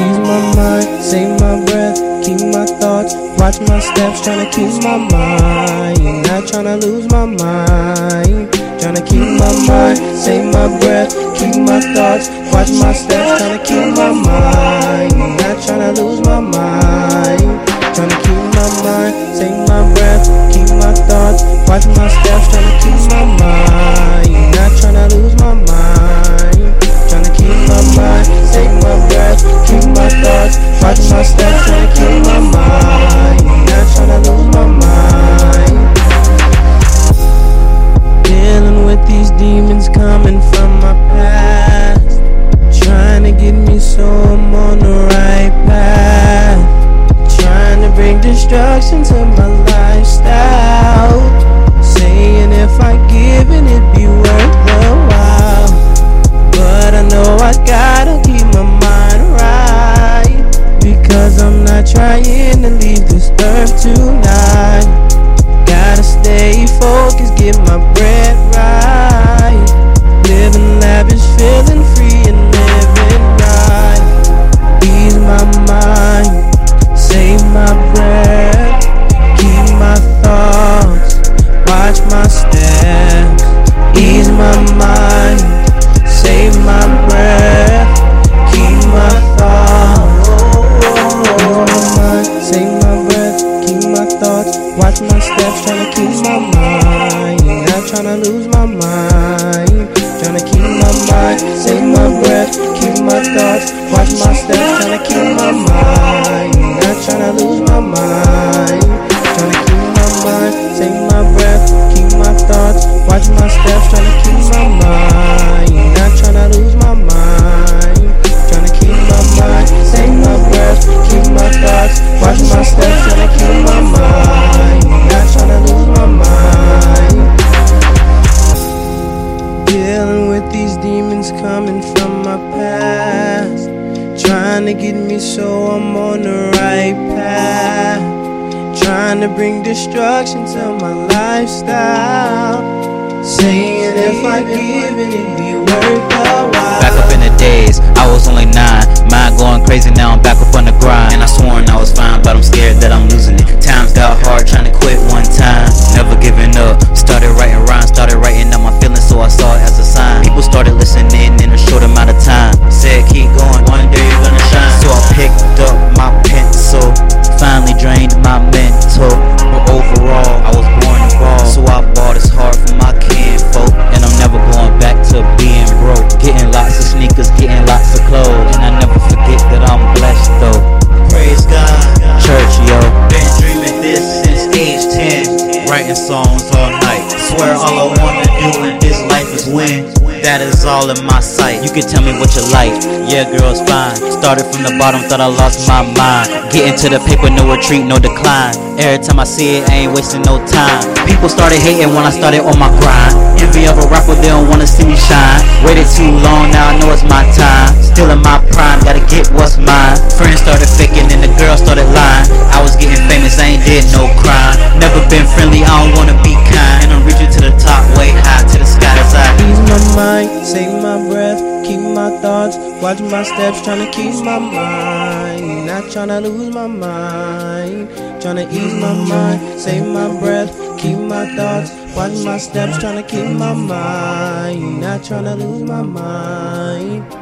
ease my mind, save my breath, keep my thoughts, watch my steps, tryna keep my mind, not tryna lose my mind, tryna keep my mind, save my breath, keep my thoughts, watch my steps, tryna keep my mind, not tryna lose my mind, tryna keep my mind, save my breath, keep my thoughts, watch my steps, tryna keep my mind, not tryna lose my mind, tryna keep my mind, save my breath, keep my thoughts, watch my steps, tryna keep my mind, not tryna lose my mind. Dealing with these demons coming from my past, trying to get me so I'm on the right path, trying to bring destruction to my lifestyle, saying if I give it, it'd be worth the while. But I know I gotta keep my mind right, because I'm not trying to leave this earth tonight. Gotta stay focused, get my bread right, living lavish, feeling free and living right. Ease my mind, save my breath, keep my thoughts, watch my steps. Ease my mind, save my breath, keep my thoughts. Ease my mind, save my breath, keep my thoughts, watch my steps, tryna keep my mind, not tryna lose my mind, tryna keep my mind, save my breath, keep my thoughts, watch my steps, tryna keep my mind, tryna lose my mind, tryna keep my mind, save my breath, keep my thoughts, watch my steps, tryna keep my mind, not tryna lose my mind, tryna keep my mind, save my breath, keep my thoughts, watch my steps, tryna keep my mind, not tryna lose my mind. Dealing with these demons coming from my past, trying to get me so I'm on the right path, trying to bring destruction to my lifestyle, saying if I give it, it'd be worth the while. Back up in the days, I was only 9, mind going crazy, now I'm back up on the grind. And I sworn I was fine, but I'm scared that I'm losing it. Times got hard, trying to quit one time, never giving up. Started writing rhymes, started writing out my feelings, so I saw it as a sign. People started listening in a short amount of time, said keep going, one day you're gonna shine. So I picked up my pencil, finally drained my mental, but overall I was born to ball. So I bought this hard for my kinfolk, and I'm never going back to being broke. Getting lots of sneakers, getting lots of clothes, and I never forget that I'm blessed though. Praise God, church, yo. Been dreaming this since age 10, writing songs all night. Swear all I wanna do in this life is win. That is all in my sight. You can tell me what you like, yeah, girl's fine. Started from the bottom, thought I lost my mind. Getting to the paper, no retreat, no decline. Every time I see it, I ain't wasting no time. People started hating when I started on my grind. Envy of a rapper, they don't wanna see me shine. Waited too long, now I know it's my time. Still in my prime, gotta get what's mine. Friends started faking and the girls started lying. I was getting famous, I ain't did no crime. Never been friendly, I don't wanna be kind. And I'm reaching to the top, way high to the sky as I ease my mind, save my breath, keep my thoughts, watch my steps, tryna keep my mind, not tryna lose my mind, tryna ease my mind, save my breath, keep my thoughts, watch my steps, tryna keep my mind, not tryna lose my mind.